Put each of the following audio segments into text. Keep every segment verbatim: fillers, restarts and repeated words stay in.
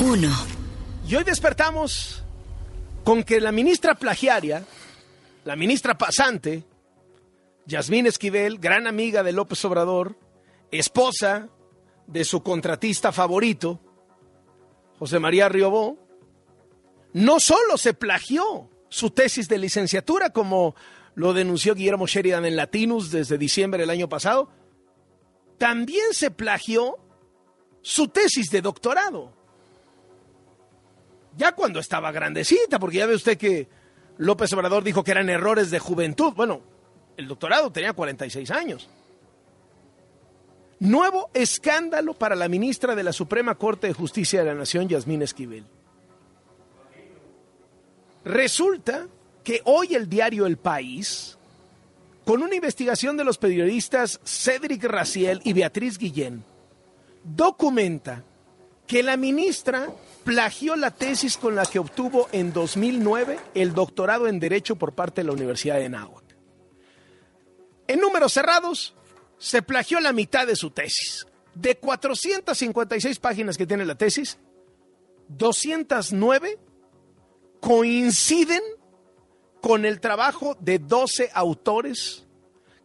uno. Y hoy despertamos con que la ministra plagiaria, la ministra pasante, Yasmín Esquivel, gran amiga de López Obrador, esposa de su contratista favorito, José María Riobó, no solo se plagió su tesis de licenciatura, como lo denunció Guillermo Sheridan en Latinus desde diciembre del año pasado, también se plagió su tesis de doctorado. Ya cuando estaba grandecita, porque ya ve usted que López Obrador dijo que eran errores de juventud. Bueno, el doctorado tenía cuarenta y seis años. Nuevo escándalo para la ministra de la Suprema Corte de Justicia de la Nación, Yasmín Esquivel. Resulta que hoy el diario El País, con una investigación de los periodistas Cédric Raciel y Beatriz Guillén, documenta que la ministra plagió la tesis con la que obtuvo en dos mil nueve el doctorado en Derecho por parte de la Universidad de Náhuac. En números cerrados, se plagió la mitad de su tesis. De cuatrocientas cincuenta y seis páginas que tiene la tesis, doscientas nueve coinciden con el trabajo de doce autores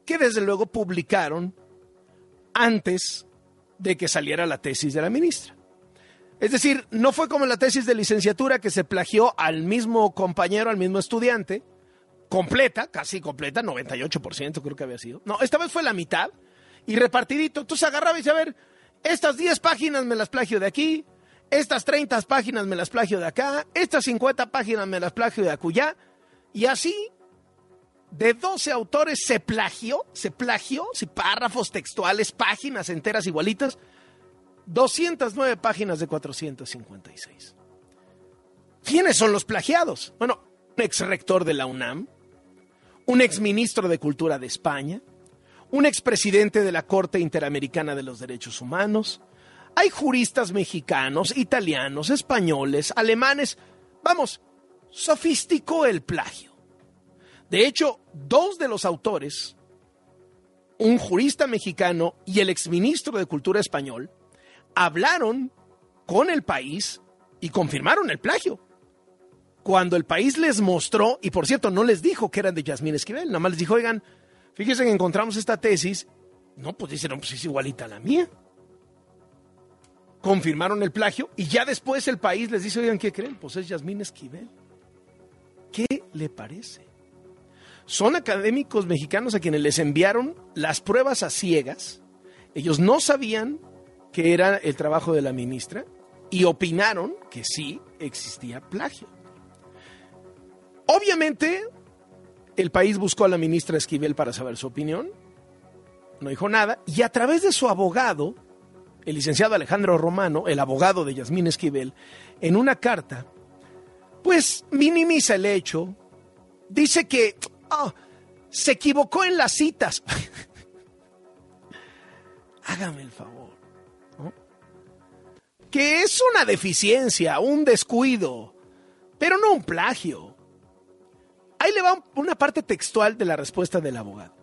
que desde luego publicaron antes de que saliera la tesis de la ministra. Es decir, no fue como la tesis de licenciatura que se plagió al mismo compañero, al mismo estudiante, completa, casi completa, noventa y ocho por ciento creo que había sido. No, esta vez fue la mitad y repartidito. Entonces agarraba y decía, a ver, estas diez páginas me las plagio de aquí, estas treinta páginas me las plagio de acá, estas cincuenta páginas me las plagio de acullá. Y así, de doce autores se plagió, se plagió, si párrafos textuales, páginas enteras igualitas, doscientas nueve páginas de cuatrocientas cincuenta y seis. ¿Quiénes son los plagiados? Bueno, un ex rector de la UNAM, un ex ministro de Cultura de España, un expresidente de la Corte Interamericana de los Derechos Humanos. Hay juristas mexicanos, italianos, españoles, alemanes, vamos, sofisticó el plagio. De hecho, dos de los autores, un jurista mexicano y el exministro de Cultura español, hablaron con El País y confirmaron el plagio. Cuando El País les mostró, y por cierto, no les dijo que eran de Yasmín Esquivel, nada más les dijo, oigan, fíjense que encontramos esta tesis. No, pues dicen, no, pues es igualita a la mía. Confirmaron el plagio y ya después El País les dice, oigan, ¿qué creen? Pues es Yasmín Esquivel. ¿Qué le parece? Son académicos mexicanos a quienes les enviaron las pruebas a ciegas. Ellos no sabían que era el trabajo de la ministra y opinaron que sí existía plagio. Obviamente, El País buscó a la ministra Esquivel para saber su opinión. No dijo nada. Y a través de su abogado, el licenciado Alejandro Romano, el abogado de Yasmín Esquivel, en una carta, pues minimiza el hecho, dice que oh, se equivocó en las citas. Hágame el favor, ¿no? Que es una deficiencia, un descuido, pero no un plagio. Ahí le va una parte textual de la respuesta del abogado.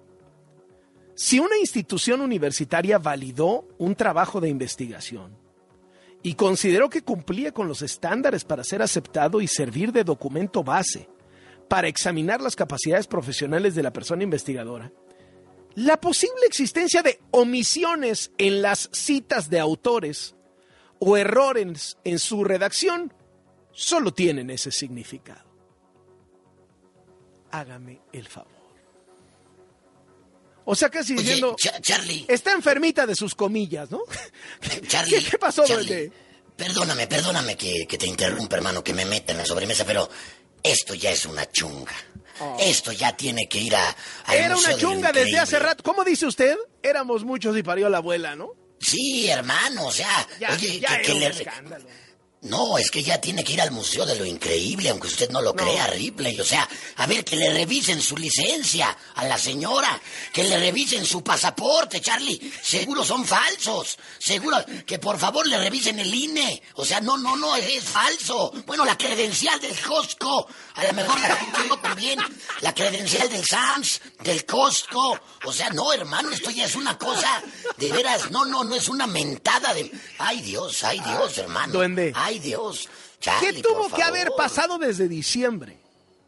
Si una institución universitaria validó un trabajo de investigación y consideró que cumplía con los estándares para ser aceptado y servir de documento base para examinar las capacidades profesionales de la persona investigadora, la posible existencia de omisiones en las citas de autores o errores en su redacción solo tienen ese significado. Hágame el favor. O sea, casi diciendo, Oye, Charlie, está enfermita de sus comillas, ¿no? Charlie, ¿Qué, ¿Qué pasó, Charlie, duende? Perdóname, perdóname que, que te interrumpa, hermano, que me meta en la sobremesa, pero esto ya es una chunga. Oh. Esto ya tiene que ir a... a Era una chunga desde hace rato. ¿Cómo dice usted? Éramos muchos y parió la abuela, ¿no? Sí, hermano, o sea... Ya, oye, ya que, que le... escándalo. No, es que ya tiene que ir al Museo de lo Increíble, aunque usted no lo no. crea, Ripley. O sea, a ver, que le revisen su licencia a la señora, que le revisen su pasaporte, Charlie. Seguro son falsos. Seguro que por favor le revisen el I N E. O sea, no, no, no, es falso. Bueno, la credencial del Costco. A lo mejor la tengo también. La credencial del Sams, del Costco. O sea, no, hermano, esto ya es una cosa de veras. No, no, no es una mentada de... Ay, Dios, ay, Dios, hermano. Duende. Ay, ¡Ay, Dios! Charlie, ¿qué tuvo que haber pasado desde diciembre?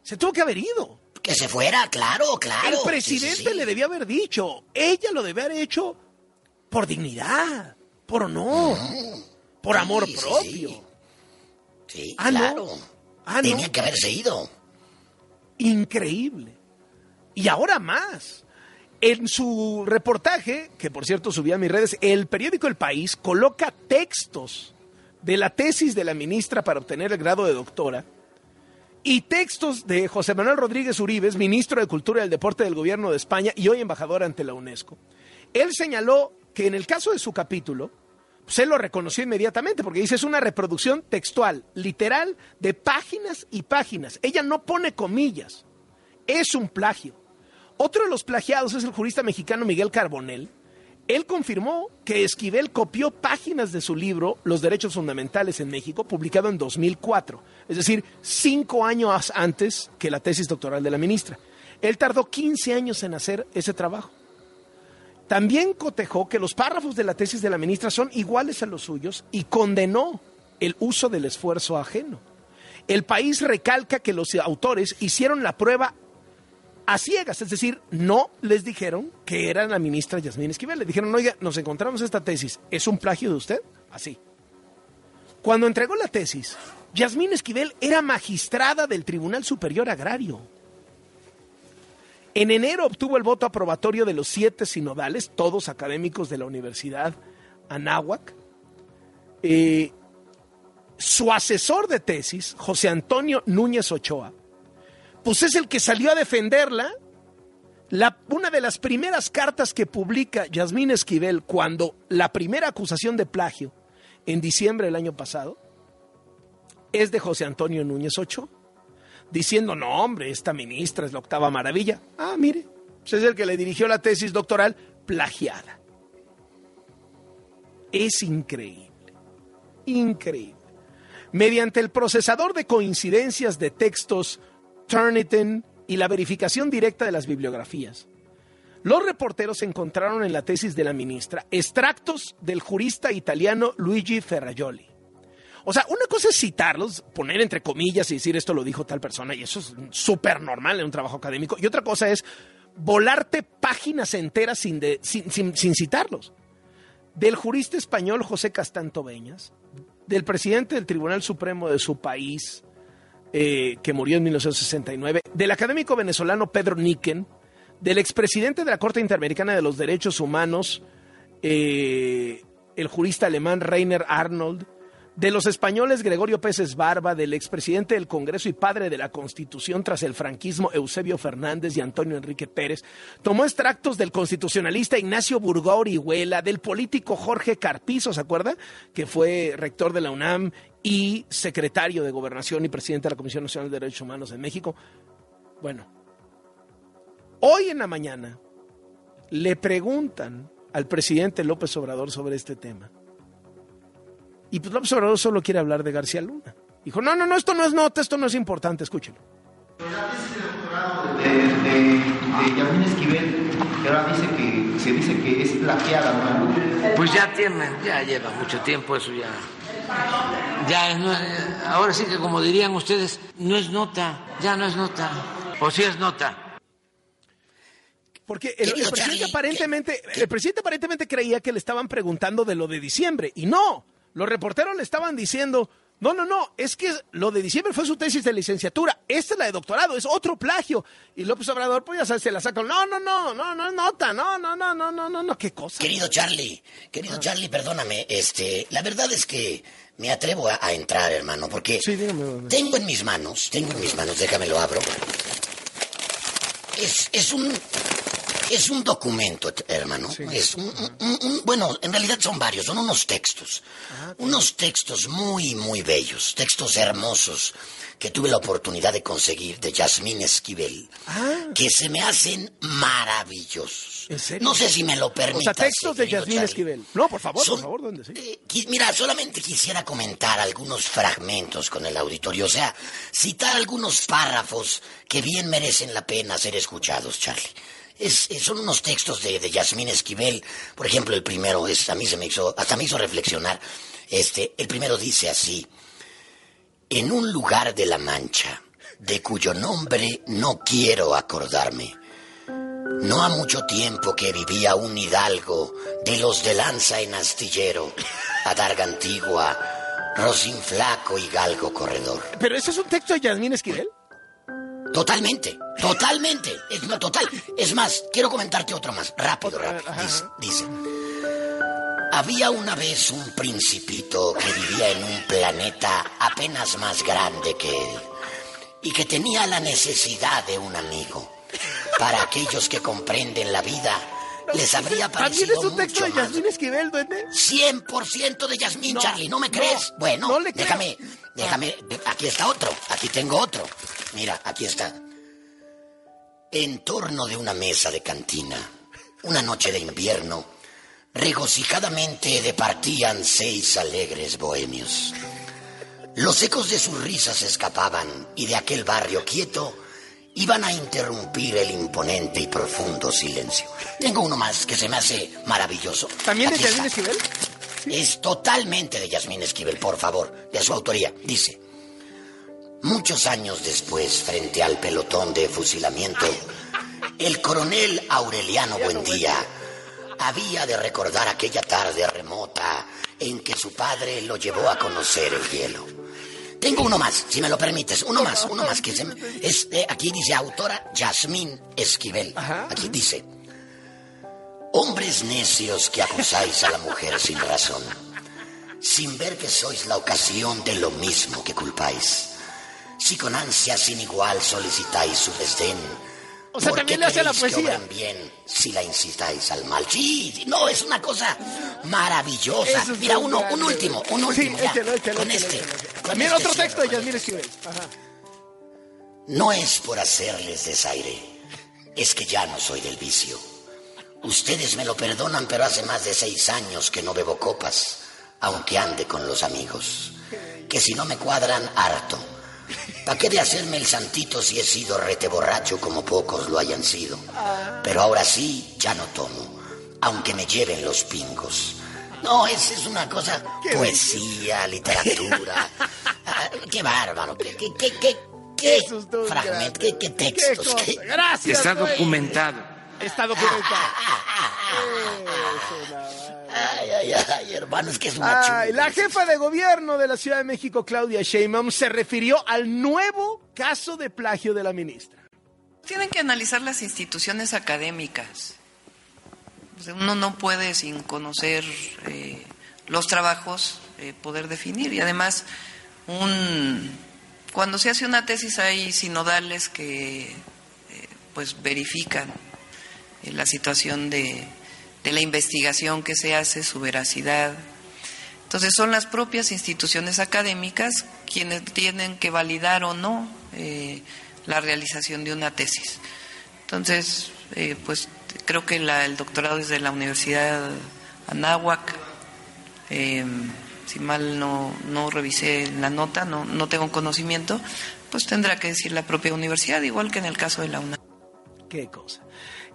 Se tuvo que haber ido. Que se fuera, claro, claro. El presidente sí, sí, sí. le debía haber dicho. Ella lo debía haber hecho por dignidad, por honor, mm. por sí, amor sí, propio. Sí, sí ah, claro. No. Ah, Tenía no. que haberse ido. Increíble. Y ahora más. En su reportaje, que por cierto subí a mis redes, el periódico El País coloca textos de la tesis de la ministra para obtener el grado de doctora y textos de José Manuel Rodríguez Uribes, ministro de Cultura y del Deporte del Gobierno de España y hoy embajador ante la UNESCO. Él señaló que en el caso de su capítulo, pues él lo reconoció inmediatamente porque dice es una reproducción textual, literal, de páginas y páginas. Ella no pone comillas. Es un plagio. Otro de los plagiados es el jurista mexicano Miguel Carbonell. Él confirmó que Esquivel copió páginas de su libro Los Derechos Fundamentales en México, publicado en dos mil cuatro, es decir, cinco años antes que la tesis doctoral de la ministra. Él tardó quince años en hacer ese trabajo. También cotejó que los párrafos de la tesis de la ministra son iguales a los suyos y condenó el uso del esfuerzo ajeno. El País recalca que los autores hicieron la prueba a ciegas, es decir, no les dijeron que era la ministra Yasmín Esquivel. Le dijeron, oiga, nos encontramos esta tesis, ¿es un plagio de usted? Así. Cuando entregó la tesis, Yasmín Esquivel era magistrada del Tribunal Superior Agrario. En enero obtuvo el voto aprobatorio de los siete sinodales, todos académicos de la Universidad de Náhuac. Eh, su asesor de tesis, José Antonio Núñez Ochoa, pues es el que salió a defenderla. La, una de las primeras cartas que publica Yasmín Esquivel cuando la primera acusación de plagio en diciembre del año pasado es de José Antonio Núñez Ochoa, diciendo, no hombre, esta ministra es la octava maravilla. Ah, mire, pues es el que le dirigió la tesis doctoral plagiada. Es increíble, increíble. Mediante el procesador de coincidencias de textos Turnitin y la verificación directa de las bibliografías, los reporteros encontraron en la tesis de la ministra extractos del jurista italiano Luigi Ferrajoli. O sea, una cosa es citarlos, poner entre comillas y decir esto lo dijo tal persona, y eso es súper normal en un trabajo académico, y otra cosa es volarte páginas enteras sin, de, sin, sin, sin citarlos. Del jurista español José Castán Tobeñas, del presidente del Tribunal Supremo de su país, Eh, que murió en mil novecientos sesenta y nueve, del académico venezolano Pedro Nikken, del expresidente de la Corte Interamericana de los Derechos Humanos, eh, el jurista alemán Rainer Arnold, de los españoles Gregorio Pérez Barba, del expresidente del Congreso y padre de la Constitución tras el franquismo Eusebio Fernández y Antonio Enrique Pérez. Tomó extractos del constitucionalista Ignacio Burgó Orihuela, del político Jorge Carpizo, ¿se acuerda? Que fue rector de la UNAM y secretario de Gobernación y presidente de la Comisión Nacional de Derechos Humanos en México. Bueno, hoy en la mañana le preguntan al presidente López Obrador sobre este tema. Y pues López Obrador solo quiere hablar de García Luna. Dijo, no, no, no, esto no es nota, esto no es importante, escúchelo. Pero la tesis de doctorado de, de, de, de Yasmín Esquivel, que ahora dice que, se dice que es plagiada, ¿no? Pues ya tiene, ya lleva mucho tiempo eso ya... Ya, no, ahora sí que como dirían ustedes, no es nota, ya no es nota, o sí es nota. Porque el, el, presidente, aparentemente, el presidente aparentemente creía que le estaban preguntando de lo de diciembre, y no, los reporteros le estaban diciendo, no, no, no, es que lo de diciembre fue su tesis de licenciatura, esta es la de doctorado, es otro plagio, y López Obrador, pues ya sabes, se la saca, no, no, no, no, no es nota, no, no, no, no, no, no, no, qué cosa. Querido Charlie, querido ah. Charlie, perdóname, este, la verdad es que me atrevo a, a entrar, hermano, porque sí, dígame, tengo en mis manos, tengo en mis manos, déjame lo abro. Es, es un, es un documento, hermano. Sí. Es un, un, un, un, bueno, en realidad son varios, son unos textos, Ajá, unos textos muy, muy bellos, textos hermosos que tuve la oportunidad de conseguir de Yasmín Esquivel, ah. que se me hacen maravillosos. ¿En serio? No sé si me lo permitas. O sea, textos de Yasmín Esquivel. No, por favor, son, por favor, ¿dónde? Sí. Eh, mira, solamente quisiera comentar algunos fragmentos con el auditorio, o sea, citar algunos párrafos que bien merecen la pena ser escuchados, Charlie. Es, son unos textos de, de Yasmín Esquivel. Por ejemplo, el primero es, a mí se me hizo, hasta me hizo reflexionar. Este, el primero dice así: en un lugar de La Mancha, de cuyo nombre no quiero acordarme. No ha mucho tiempo que vivía un hidalgo de los de lanza en astillero, adarga antigua, rocín flaco y galgo corredor. ¿Pero eso es un texto de Yasmín Esquivel? Totalmente, totalmente, es, no, total. Es más, quiero comentarte otro más, rápido, rápido. Dice, dice, había una vez un principito que vivía en un planeta apenas más grande que él y que tenía la necesidad de un amigo. Para aquellos que comprenden la vida, les habría parecido mucho más. ¿También es un texto de Yasmín Esquivel, duende? cien por ciento de Yasmín, no, Charlie, ¿no me crees? No, bueno, no le déjame, creo. déjame, aquí está otro, aquí tengo otro. Mira, aquí está. En torno de una mesa de cantina, una noche de invierno, regocijadamente departían seis alegres bohemios. Los ecos de sus risas escapaban y de aquel barrio quieto iban a interrumpir el imponente y profundo silencio. Tengo uno más que se me hace maravilloso. ¿También es de Yasmín Esquivel? Es totalmente de Yasmín Esquivel, por favor, de su autoría. Dice, muchos años después, frente al pelotón de fusilamiento, el coronel Aureliano Buendía había de recordar aquella tarde remota en que su padre lo llevó a conocer el hielo. Tengo uno más, si me lo permites. Uno más, uno más. Que se me... es, eh, aquí dice autora Yasmín Esquivel. Aquí dice, hombres necios que acusáis a la mujer sin razón, sin ver que sois la ocasión de lo mismo que culpáis. Si con ansia sin igual solicitáis su desdén, o sea, también le hace la poesía. Bien, si la incitáis al mal. Sí, no, es una cosa maravillosa. Es Mira, uno, un último, un último. Sí, ya, échalo, échalo, con échalo, este. Échalo, échalo. Con Mira este otro texto de Yasmín Esquivel. Ajá. No es por hacerles desaire, es que ya no soy del vicio. Ustedes me lo perdonan, pero hace más de seis años que no bebo copas, aunque ande con los amigos. Que si no me cuadran, harto. ¿Para qué de hacerme el santito si he sido rete borracho como pocos lo hayan sido? Pero ahora sí, ya no tomo, aunque me lleven los pingos. No, esa es una cosa... Poesía, literatura... Ah, ¡qué bárbaro! ¡Qué, qué, qué, qué, qué fragmento! ¡Qué, qué textos! Qué qué... Gracias, está documentado. Está documentado. Ah, ah, ah, ah, Ay, ay, ay, hermano, es que es una chingada. La jefa de gobierno de la Ciudad de México, Claudia Sheinbaum, se refirió al nuevo caso de plagio de la ministra. Tienen que analizar las instituciones académicas. Uno no puede, sin conocer eh, los trabajos, eh, poder definir. Y además, un, cuando se hace una tesis hay sinodales que eh, pues verifican eh, la situación de... de la investigación que se hace, su veracidad. Entonces, son las propias instituciones académicas quienes tienen que validar o no eh, la realización de una tesis. Entonces, eh, pues creo que la, el doctorado es de la Universidad de Náhuac. Eh, si mal no, no revisé la nota, no, no tengo conocimiento, pues tendrá que decir la propia universidad, igual que en el caso de la UNAM. ¿Qué cosa?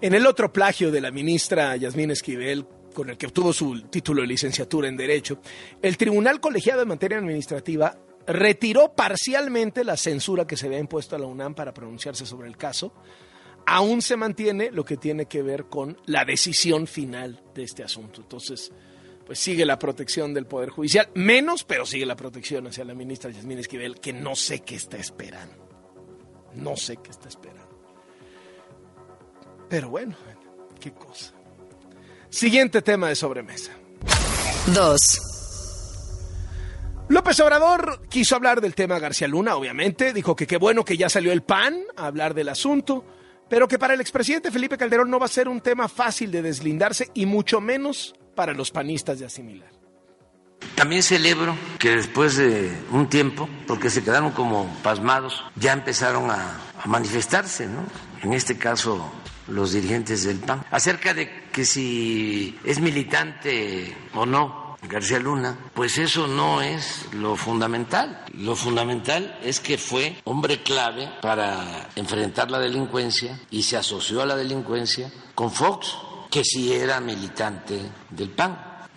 En el otro plagio de la ministra Yasmín Esquivel, con el que obtuvo su título de licenciatura en Derecho, el Tribunal Colegiado de Materia Administrativa retiró parcialmente la censura que se había impuesto a la UNAM para pronunciarse sobre el caso. Aún se mantiene lo que tiene que ver con la decisión final de este asunto. Entonces, pues sigue la protección del Poder Judicial, menos, pero sigue la protección hacia la ministra Yasmín Esquivel, que no sé qué está esperando. No sé qué está esperando. Pero bueno, qué cosa. Siguiente tema de sobremesa. Dos. López Obrador quiso hablar del tema García Luna, obviamente. Dijo que qué bueno que ya salió el P A N a hablar del asunto, pero que para el expresidente Felipe Calderón no va a ser un tema fácil de deslindarse y mucho menos para los panistas de asimilar. También celebro que después de un tiempo, porque se quedaron como pasmados, ya empezaron a, a manifestarse, ¿no? En este caso... los dirigentes del P A N, acerca de que si es militante o no García Luna, pues eso no es lo fundamental. Lo fundamental es que fue hombre clave para enfrentar la delincuencia y se asoció a la delincuencia con Fox, que sí era militante del P A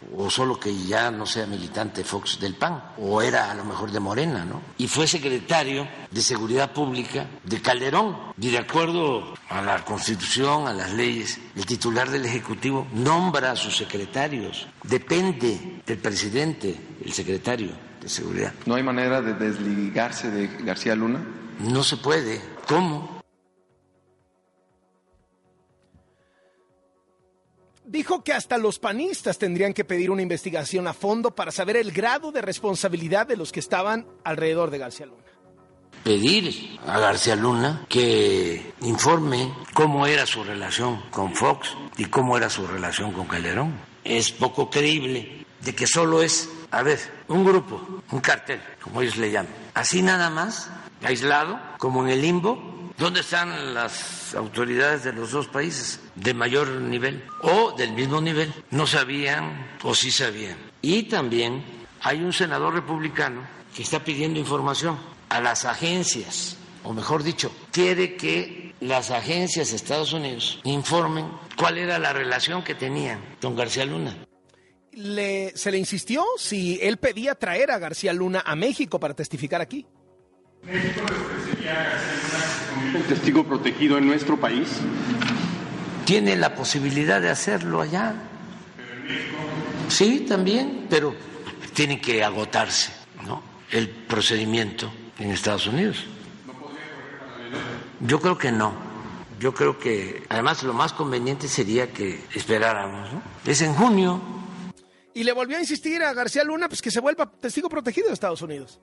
N. o solo que ya no sea militante Fox del P A N, o era a lo mejor de Morena, ¿no? Y fue secretario de Seguridad Pública de Calderón, y de acuerdo a la Constitución, a las leyes, el titular del Ejecutivo nombra a sus secretarios, depende del presidente, el secretario de Seguridad. ¿No hay manera de desligarse de García Luna? No se puede. ¿Cómo? Dijo que hasta los panistas tendrían que pedir una investigación a fondo para saber el grado de responsabilidad de los que estaban alrededor de García Luna. Pedir a García Luna que informe cómo era su relación con Fox y cómo era su relación con Calderón. Es poco creíble de que solo es, a ver, un grupo, un cartel, como ellos le llaman, así nada más, aislado, como en el limbo. ¿Dónde están las autoridades de los dos países de mayor nivel o del mismo nivel? No sabían o sí sabían. Y también hay un senador republicano que está pidiendo información a las agencias, o mejor dicho, quiere que las agencias de Estados Unidos informen cuál era la relación que tenían con García Luna. ¿Le, se le insistió si él pedía traer a García Luna a México para testificar aquí? México ofrecería a García Luna un testigo protegido en nuestro país. Tiene la posibilidad de hacerlo allá. Sí, también, pero tiene que agotarse, ¿no?, el procedimiento en Estados Unidos. Yo creo que no. Yo creo que además lo más conveniente sería que esperáramos, ¿no? Es en junio. Y le volvió a insistir a García Luna pues que se vuelva testigo protegido de Estados Unidos.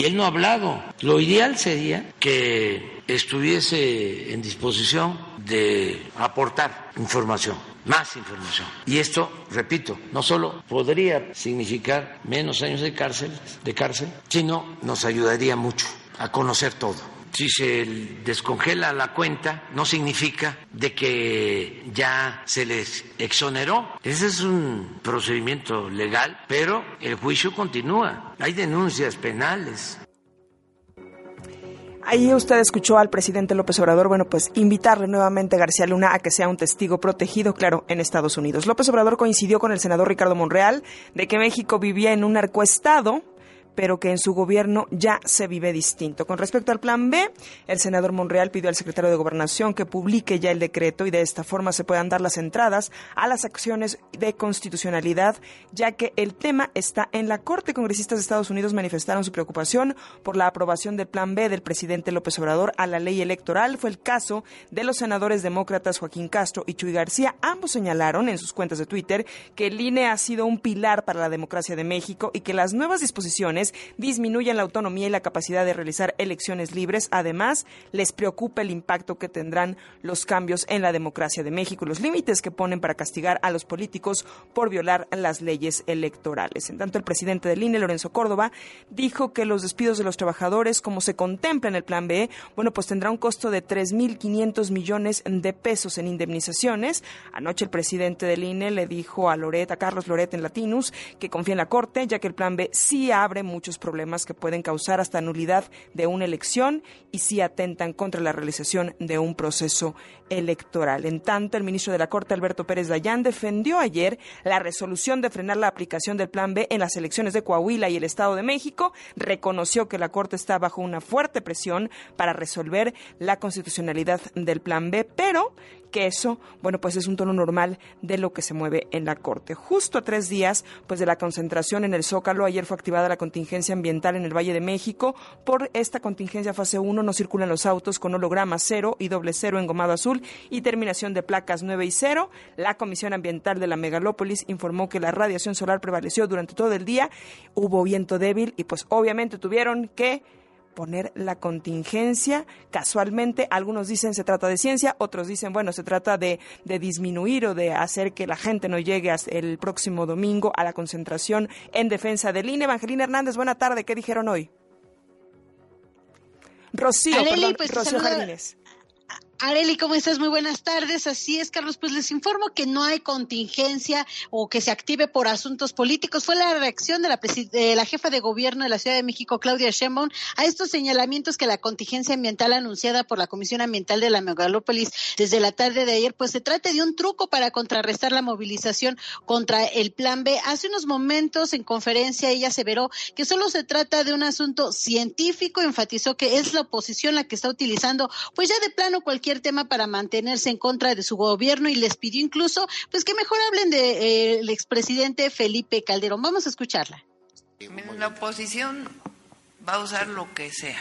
Y él no ha hablado. Lo ideal sería que estuviese en disposición de aportar información, más información. Y esto, repito, no solo podría significar menos años de cárcel, de cárcel, sino nos ayudaría mucho a conocer todo. Si se descongela la cuenta, no significa de que ya se les exoneró. Ese es un procedimiento legal, pero el juicio continúa. Hay denuncias penales. Ahí usted escuchó al presidente López Obrador, bueno, pues invitarle nuevamente a García Luna a que sea un testigo protegido, claro, en Estados Unidos. López Obrador coincidió con el senador Ricardo Monreal de que México vivía en un narcoestado, pero que en su gobierno ya se vive distinto. Con respecto al plan B, el senador Monreal pidió al secretario de Gobernación que publique ya el decreto y de esta forma se puedan dar las entradas a las acciones de constitucionalidad, ya que el tema está en la Corte. Congresistas de Estados Unidos manifestaron su preocupación por la aprobación del plan B del presidente López Obrador a la ley electoral. Fue el caso de los senadores demócratas Joaquín Castro y Chuy García. Ambos señalaron en sus cuentas de Twitter que el I N E ha sido un pilar para la democracia de México y que las nuevas disposiciones disminuyen la autonomía y la capacidad de realizar elecciones libres. Además, les preocupa el impacto que tendrán los cambios en la democracia de México y los límites que ponen para castigar a los políticos por violar las leyes electorales. En tanto, el presidente del I N E, Lorenzo Córdoba, dijo que los despidos de los trabajadores, como se contempla en el plan B, bueno, pues tendrá un costo de tres mil quinientos millones de pesos en indemnizaciones. Anoche el presidente del I N E le dijo a Loret, a Carlos Loret en Latinus, que confía en la Corte, ya que el plan B sí abre muchos problemas que pueden causar hasta nulidad de una elección y sí atentan contra la realización de un proceso electoral. En tanto, el ministro de la Corte, Alberto Pérez Dayán, defendió ayer la resolución de frenar la aplicación del Plan B en las elecciones de Coahuila y el Estado de México. Reconoció que la Corte está bajo una fuerte presión para resolver la constitucionalidad del Plan B, pero que eso, bueno, pues es un tono normal de lo que se mueve en la Corte. Justo a tres días, pues, de la concentración en el Zócalo, ayer fue activada la contingencia ambiental en el Valle de México. Por esta contingencia fase uno no circulan los autos con holograma cero y doble cero engomado azul y terminación de placas nueve y cero. La Comisión Ambiental de la Megalópolis informó que la radiación solar prevaleció durante todo el día, hubo viento débil y pues obviamente tuvieron que poner la contingencia. Casualmente, algunos dicen se trata de ciencia, otros dicen, bueno, se trata de, de disminuir o de hacer que la gente no llegue hasta el próximo domingo a la concentración en defensa del I N E. Evangelina Hernández, buena tarde, ¿qué dijeron hoy? Rocío, Arely, perdón, pues, Rocío Jardines. Areli, ¿cómo estás? Muy buenas tardes. Así es, Carlos, pues les informo que no hay contingencia o que se active por asuntos políticos. Fue la reacción de la, de la jefa de gobierno de la Ciudad de México, Claudia Sheinbaum, a estos señalamientos que la contingencia ambiental anunciada por la Comisión Ambiental de la Megalópolis desde la tarde de ayer, pues se trata de un truco para contrarrestar la movilización contra el Plan B. Hace unos momentos en conferencia ella aseveró que solo se trata de un asunto científico, enfatizó que es la oposición la que está utilizando, pues ya de plano cualquier tema para mantenerse en contra de su gobierno, y les pidió incluso pues que mejor hablen de, eh, el expresidente Felipe Calderón. Vamos a escucharla. La oposición va a usar lo que sea,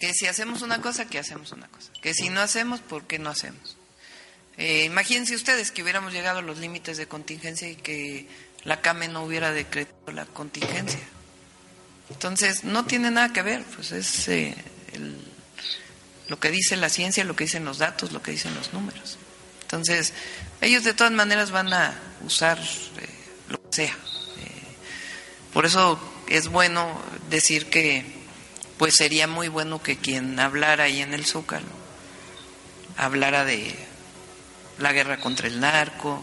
que si hacemos una cosa, que hacemos una cosa, que si no hacemos, ¿por qué no hacemos? Eh, imagínense ustedes que hubiéramos llegado a los límites de contingencia y que la C A M E no hubiera decretado la contingencia. Entonces no tiene nada que ver, pues es eh, el lo que dice la ciencia, lo que dicen los datos, lo que dicen los números. Entonces, ellos de todas maneras van a usar eh, lo que sea. Eh, por eso es bueno decir que, pues sería muy bueno que quien hablara ahí en el Zócalo, hablara de la guerra contra el narco,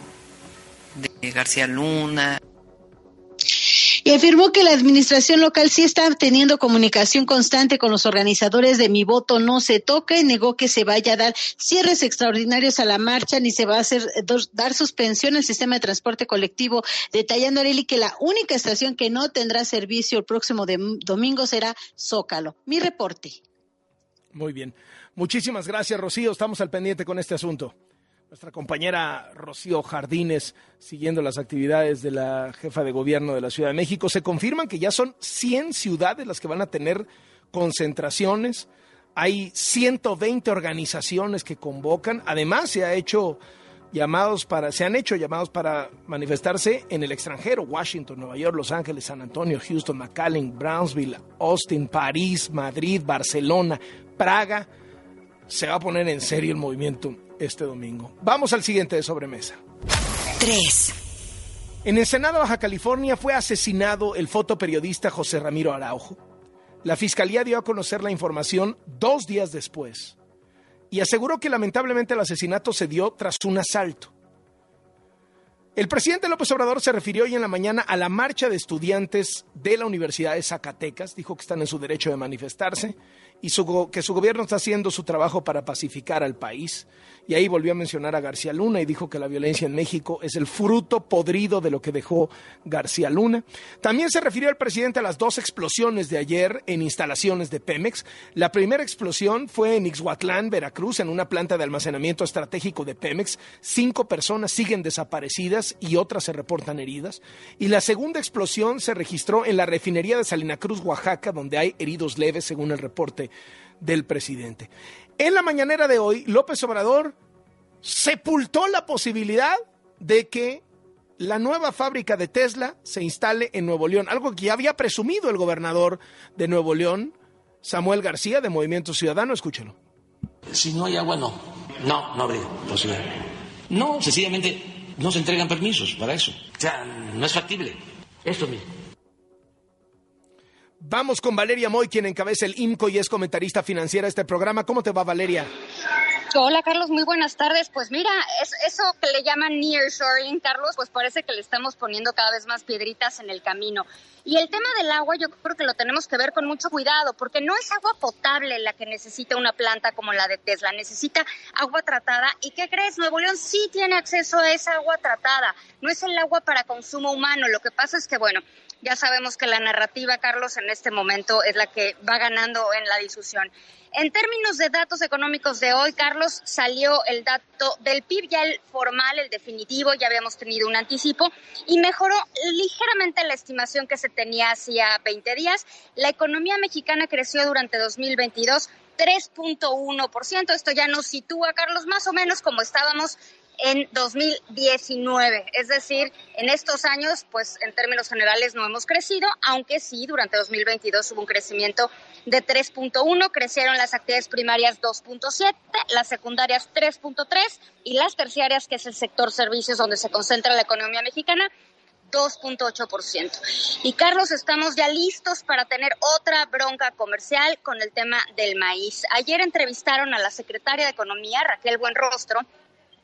de García Luna. Y afirmó que la administración local sí está teniendo comunicación constante con los organizadores de Mi Voto No Se Toca, y negó que se vaya a dar cierres extraordinarios a la marcha ni se va a hacer dar suspensión al sistema de transporte colectivo, detallando, Areli, que la única estación que no tendrá servicio el próximo de, domingo será Zócalo. Mi reporte. Muy bien. Muchísimas gracias, Rocío. Estamos al pendiente con este asunto. Nuestra compañera Rocío Jardines, siguiendo las actividades de la jefa de gobierno de la Ciudad de México. Se confirman que ya son cien ciudades las que van a tener concentraciones. Hay ciento veinte organizaciones que convocan. Además, se ha hecho llamados para, se han hecho llamados para manifestarse en el extranjero: Washington, Nueva York, Los Ángeles, San Antonio, Houston, McAllen, Brownsville, Austin, París, Madrid, Barcelona, Praga. Se va a poner en serio el movimiento este domingo. Vamos al siguiente de sobremesa. Tres. En Ensenada, Baja California, fue asesinado el fotoperiodista José Ramiro Araujo. La fiscalía dio a conocer la información dos días después y aseguró que lamentablemente el asesinato se dio tras un asalto. El presidente López Obrador se refirió hoy en la mañana a la marcha de estudiantes de la Universidad de Zacatecas. Dijo que están en su derecho de manifestarse y su, que su gobierno está haciendo su trabajo para pacificar al país. Y ahí volvió a mencionar a García Luna y dijo que la violencia en México es el fruto podrido de lo que dejó García Luna. También se refirió el presidente a las dos explosiones de ayer en instalaciones de Pemex. La primera explosión fue en Ixhuatlán, Veracruz, en una planta de almacenamiento estratégico de Pemex. Cinco personas siguen desaparecidas y otras se reportan heridas. Y la segunda explosión se registró en la refinería de Salina Cruz, Oaxaca, donde hay heridos leves, según el reporte del presidente. En la mañanera de hoy, López Obrador sepultó la posibilidad de que la nueva fábrica de Tesla se instale en Nuevo León, algo que ya había presumido el gobernador de Nuevo León, Samuel García, de Movimiento Ciudadano. Escúchelo. Si no hay agua, no. No, no habría posibilidad. No, sencillamente no se entregan permisos para eso. O sea, no es factible. Esto mismo. Vamos con Valeria Moy, quien encabeza el I M C O y es comentarista financiera de este programa. ¿Cómo te va, Valeria? Hola, Carlos, muy buenas tardes. Pues mira, es, eso que le llaman nearshoring, Carlos, pues parece que le estamos poniendo cada vez más piedritas en el camino. Y el tema del agua yo creo que lo tenemos que ver con mucho cuidado, porque no es agua potable la que necesita una planta como la de Tesla, necesita agua tratada. ¿Y qué crees? Nuevo León sí tiene acceso a esa agua tratada, no es el agua para consumo humano. Lo que pasa es que, bueno, ya sabemos que la narrativa, Carlos, en este momento es la que va ganando en la discusión. En términos de datos económicos de hoy, Carlos, salió el dato del P I B, ya el formal, el definitivo, ya habíamos tenido un anticipo, y mejoró ligeramente la estimación que se tenía hacía veinte días. La economía mexicana creció durante dos mil veintidós tres punto uno por ciento. Esto ya nos sitúa, Carlos, más o menos como estábamos en dos mil diecinueve, es decir, en estos años, pues en términos generales no hemos crecido, aunque sí, durante dos mil veintidós hubo un crecimiento de tres punto uno, crecieron las actividades primarias dos punto siete, las secundarias tres punto tres y las terciarias, que es el sector servicios donde se concentra la economía mexicana, dos punto ocho por ciento. Y Carlos, estamos ya listos para tener otra bronca comercial con el tema del maíz. Ayer entrevistaron a la secretaria de Economía, Raquel Buenrostro,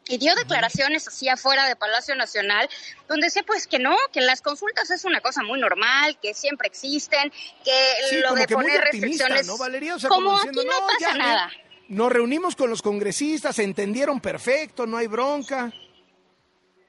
y dio declaraciones así afuera de Palacio Nacional, donde decía pues que no, que las consultas es una cosa muy normal, que siempre existen, que sí, lo de que poner restricciones, ¿no, Valeria? O sea, como, como diciendo, aquí no, no pasa ya, nada. Nos reunimos con los congresistas, se entendieron perfecto, no hay bronca.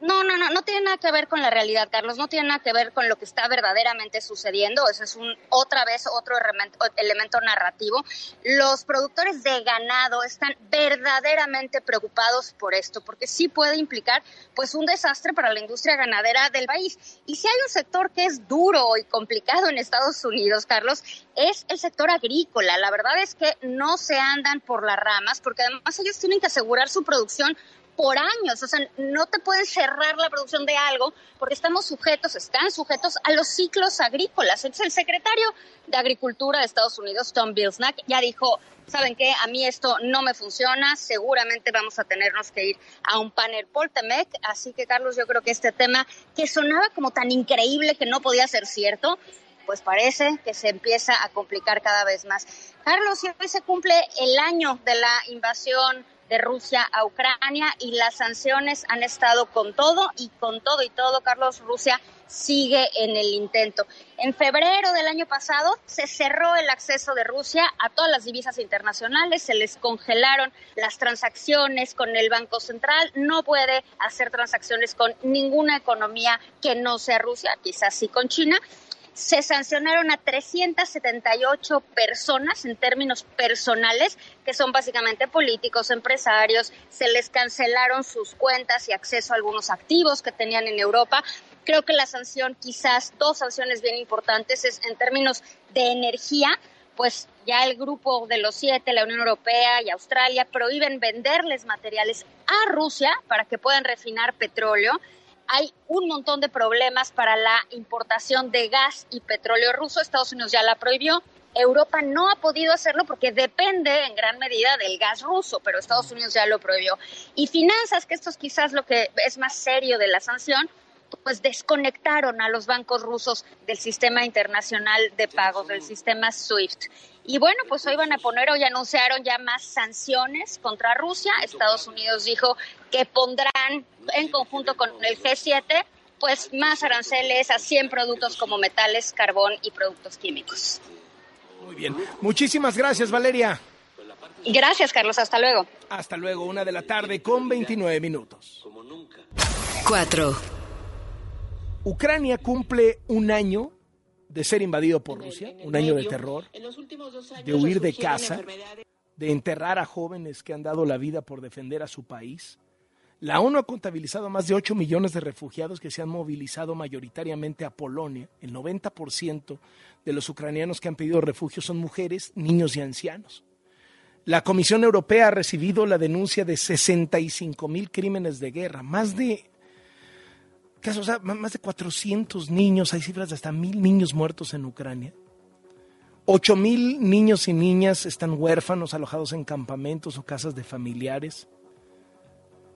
No, no, no, no tiene nada que ver con la realidad, Carlos, no tiene nada que ver con lo que está verdaderamente sucediendo. Eso es un otra vez otro elemento, elemento narrativo. Los productores de ganado están verdaderamente preocupados por esto, porque sí puede implicar pues un desastre para la industria ganadera del país. Y si hay un sector que es duro y complicado en Estados Unidos, Carlos, es el sector agrícola. La verdad es que no se andan por las ramas, porque además ellos tienen que asegurar su producción por años. O sea, no te pueden cerrar la producción de algo porque estamos sujetos, están sujetos a los ciclos agrícolas. Entonces, el secretario de Agricultura de Estados Unidos, Tom Vilsack, ya dijo, ¿saben qué? A mí esto no me funciona, seguramente vamos a tenernos que ir a un panel por Temec. Así que, Carlos, yo creo que este tema que sonaba como tan increíble que no podía ser cierto, pues parece que se empieza a complicar cada vez más. Carlos, hoy se cumple el año de la invasión de Rusia a Ucrania y las sanciones han estado con todo y con todo y todo, Carlos. Rusia sigue en el intento. En febrero del año pasado se cerró el acceso de Rusia a todas las divisas internacionales, se les congelaron las transacciones con el Banco Central, no puede hacer transacciones con ninguna economía que no sea Rusia, quizás sí con China. Se sancionaron a trescientas setenta y ocho personas en términos personales, que son básicamente políticos, empresarios, se les cancelaron sus cuentas y acceso a algunos activos que tenían en Europa. Creo que la sanción, quizás dos sanciones bien importantes, es en términos de energía, pues ya el grupo de los siete, la Unión Europea y Australia, prohíben venderles materiales a Rusia para que puedan refinar petróleo. Hay un montón de problemas para la importación de gas y petróleo ruso. Estados Unidos ya la prohibió. Europa no ha podido hacerlo porque depende en gran medida del gas ruso, pero Estados Unidos ya lo prohibió. Y finanzas, que esto es quizás lo que es más serio de la sanción, pues desconectaron a los bancos rusos del sistema internacional de pagos, del sistema SWIFT. Y bueno, pues hoy van a poner, hoy anunciaron ya más sanciones contra Rusia. Estados Unidos dijo que pondrán, en conjunto con el G siete, pues más aranceles a cien productos como metales, carbón y productos químicos. Muy bien. Muchísimas gracias, Valeria. Gracias, Carlos. Hasta luego. Hasta luego. Una de la tarde con veintinueve minutos. Como nunca. Cuatro. Ucrania cumple un año de ser invadido por Rusia, un año de terror, de huir de casa, de enterrar a jóvenes que han dado la vida por defender a su país. La ONU ha contabilizado a más de ocho millones de refugiados que se han movilizado mayoritariamente a Polonia. El noventa por ciento de los ucranianos que han pedido refugio son mujeres, niños y ancianos. La Comisión Europea ha recibido la denuncia de sesenta y cinco mil crímenes de guerra, más de... Casos, o sea, más de cuatrocientos niños, hay cifras de hasta mil niños muertos en Ucrania. Ocho mil niños y niñas están huérfanos, alojados en campamentos o casas de familiares.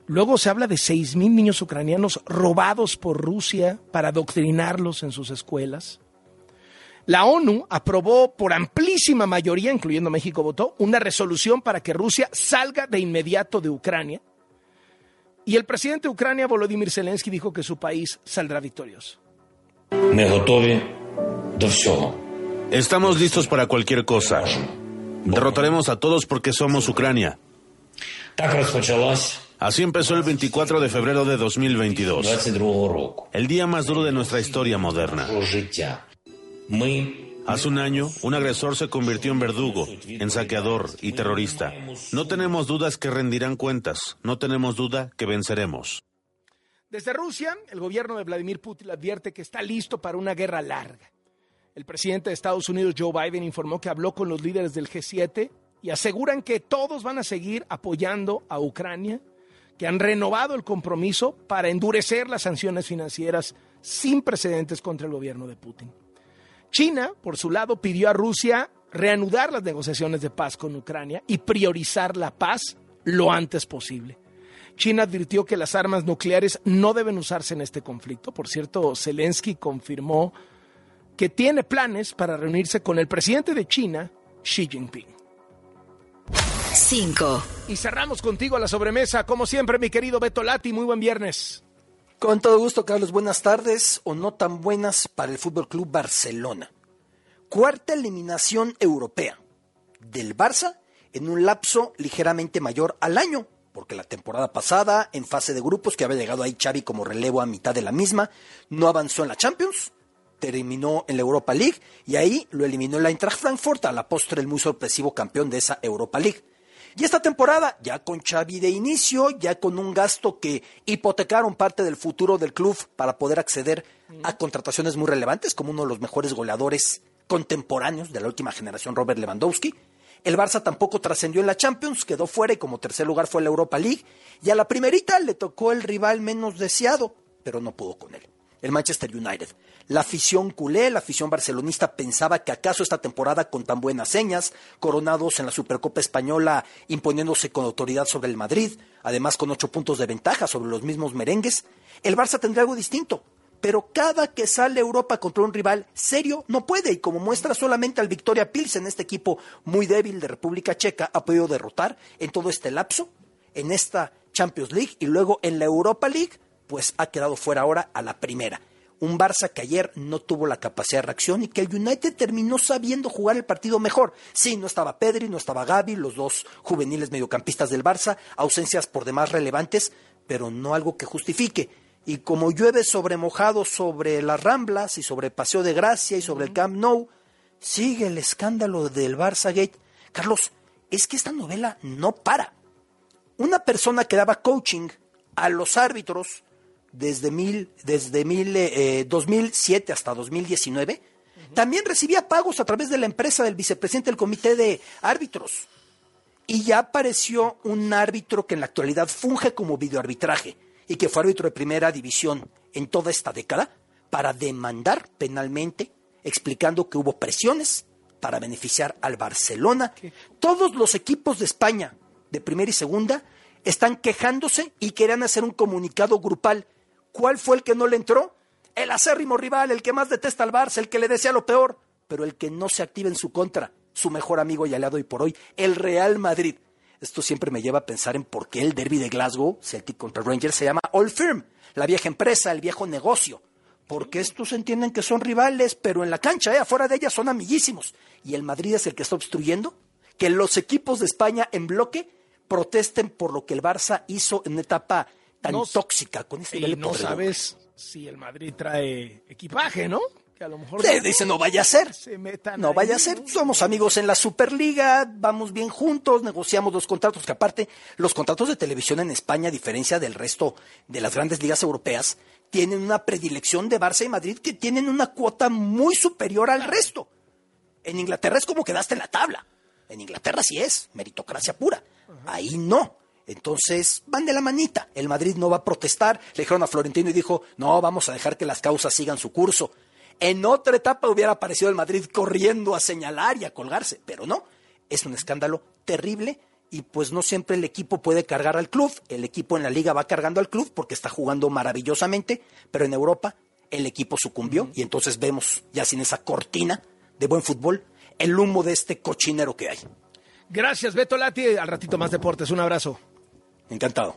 Luego se habla de seis mil niños ucranianos robados por Rusia para adoctrinarlos en sus escuelas. La ONU aprobó por amplísima mayoría, incluyendo México votó, una resolución para que Rusia salga de inmediato de Ucrania. Y el presidente de Ucrania, Volodymyr Zelensky, dijo que su país saldrá victorioso. Estamos listos para cualquier cosa. Derrotaremos a todos porque somos Ucrania. Así empezó el veinticuatro de febrero de dos mil veintidós, el día más duro de nuestra historia moderna. Hace un año, un agresor se convirtió en verdugo, en saqueador y terrorista. No tenemos dudas que rendirán cuentas, no tenemos duda que venceremos. Desde Rusia, el gobierno de Vladimir Putin advierte que está listo para una guerra larga. El presidente de Estados Unidos, Joe Biden, informó que habló con los líderes del G siete y aseguran que todos van a seguir apoyando a Ucrania, que han renovado el compromiso para endurecer las sanciones financieras sin precedentes contra el gobierno de Putin. China, por su lado, pidió a Rusia reanudar las negociaciones de paz con Ucrania y priorizar la paz lo antes posible. China advirtió que las armas nucleares no deben usarse en este conflicto. Por cierto, Zelensky confirmó que tiene planes para reunirse con el presidente de China, Xi Jinping. cinco. Y cerramos contigo a la sobremesa, como siempre, mi querido Beto Lati. Muy buen viernes. Con todo gusto, Carlos. Buenas tardes, o no tan buenas, para el Fútbol Club Barcelona. Cuarta eliminación europea del Barça en un lapso ligeramente mayor al año, porque la temporada pasada, en fase de grupos, que había llegado ahí Xavi como relevo a mitad de la misma, no avanzó en la Champions, terminó en la Europa League, y ahí lo eliminó el Eintracht Frankfurt, a la postre el muy sorpresivo campeón de esa Europa League. Y esta temporada, ya con Xavi de inicio, ya con un gasto que hipotecaron parte del futuro del club para poder acceder a contrataciones muy relevantes, como uno de los mejores goleadores contemporáneos de la última generación, Robert Lewandowski, el Barça tampoco trascendió en la Champions, quedó fuera y como tercer lugar fue la Europa League, y a la primerita le tocó el rival menos deseado, pero no pudo con él, el Manchester United. La afición culé, la afición barcelonista pensaba que acaso esta temporada con tan buenas señas, coronados en la Supercopa Española imponiéndose con autoridad sobre el Madrid, además con ocho puntos de ventaja sobre los mismos merengues, el Barça tendría algo distinto. Pero cada que sale Europa contra un rival serio, no puede. Y como muestra solamente al Victoria Pilsen, este equipo muy débil de República Checa, ha podido derrotar en todo este lapso, en esta Champions League y luego en la Europa League, pues ha quedado fuera ahora a la primera. Un Barça que ayer no tuvo la capacidad de reacción y que el United terminó sabiendo jugar el partido mejor. Sí, no estaba Pedri, no estaba Gavi, los dos juveniles mediocampistas del Barça, ausencias por demás relevantes, pero no algo que justifique. Y como llueve sobre mojado sobre las Ramblas y sobre Paseo de Gracia y sobre el Camp Nou, sigue el escándalo del Barçagate. Carlos, es que esta novela no para. Una persona que daba coaching a los árbitros desde, mil, desde mil, eh, dos mil siete hasta dos mil diecinueve, uh-huh, también recibía pagos a través de la empresa del vicepresidente del comité de árbitros. Y ya apareció un árbitro que en la actualidad funge como videoarbitraje y que fue árbitro de primera división en toda esta década, para demandar penalmente, explicando que hubo presiones para beneficiar al Barcelona. ¿Qué? Todos los equipos de España, de primera y segunda, están quejándose y querían hacer un comunicado grupal. ¿Cuál fue el que no le entró? El acérrimo rival, el que más detesta al Barça, el que le desea lo peor, pero el que no se activa en su contra, su mejor amigo y aliado hoy por hoy, el Real Madrid. Esto siempre me lleva a pensar en por qué el derbi de Glasgow, Celtic contra Rangers, se llama Old Firm, la vieja empresa, el viejo negocio. Porque estos entienden que son rivales, pero en la cancha, eh, afuera de ella, son amiguísimos. Y el Madrid es el que está obstruyendo que los equipos de España en bloque protesten por lo que el Barça hizo en una etapa tan no, tóxica. Con este nivel de no sabes si el Madrid trae equipaje, ¿no? A lo mejor le dice, no vaya a ser, se metan no ahí, vaya a ser, ¿no? Somos amigos en la Superliga, vamos bien juntos, negociamos los contratos, que aparte los contratos de televisión en España, a diferencia del resto de las grandes ligas europeas, tienen una predilección de Barça y Madrid que tienen una cuota muy superior al resto. En Inglaterra es como quedaste en la tabla, en Inglaterra sí es meritocracia pura, ahí no. Entonces, van de la manita, el Madrid no va a protestar, le dijeron a Florentino y dijo, no, vamos a dejar que las causas sigan su curso. En otra etapa hubiera aparecido el Madrid corriendo a señalar y a colgarse, pero no, es un escándalo terrible y pues no siempre el equipo puede cargar al club, el equipo en la liga va cargando al club porque está jugando maravillosamente, pero en Europa el equipo sucumbió y entonces vemos ya sin esa cortina de buen fútbol el humo de este cochinero que hay. Gracias Beto Lati, al ratito más deportes, un abrazo. Encantado.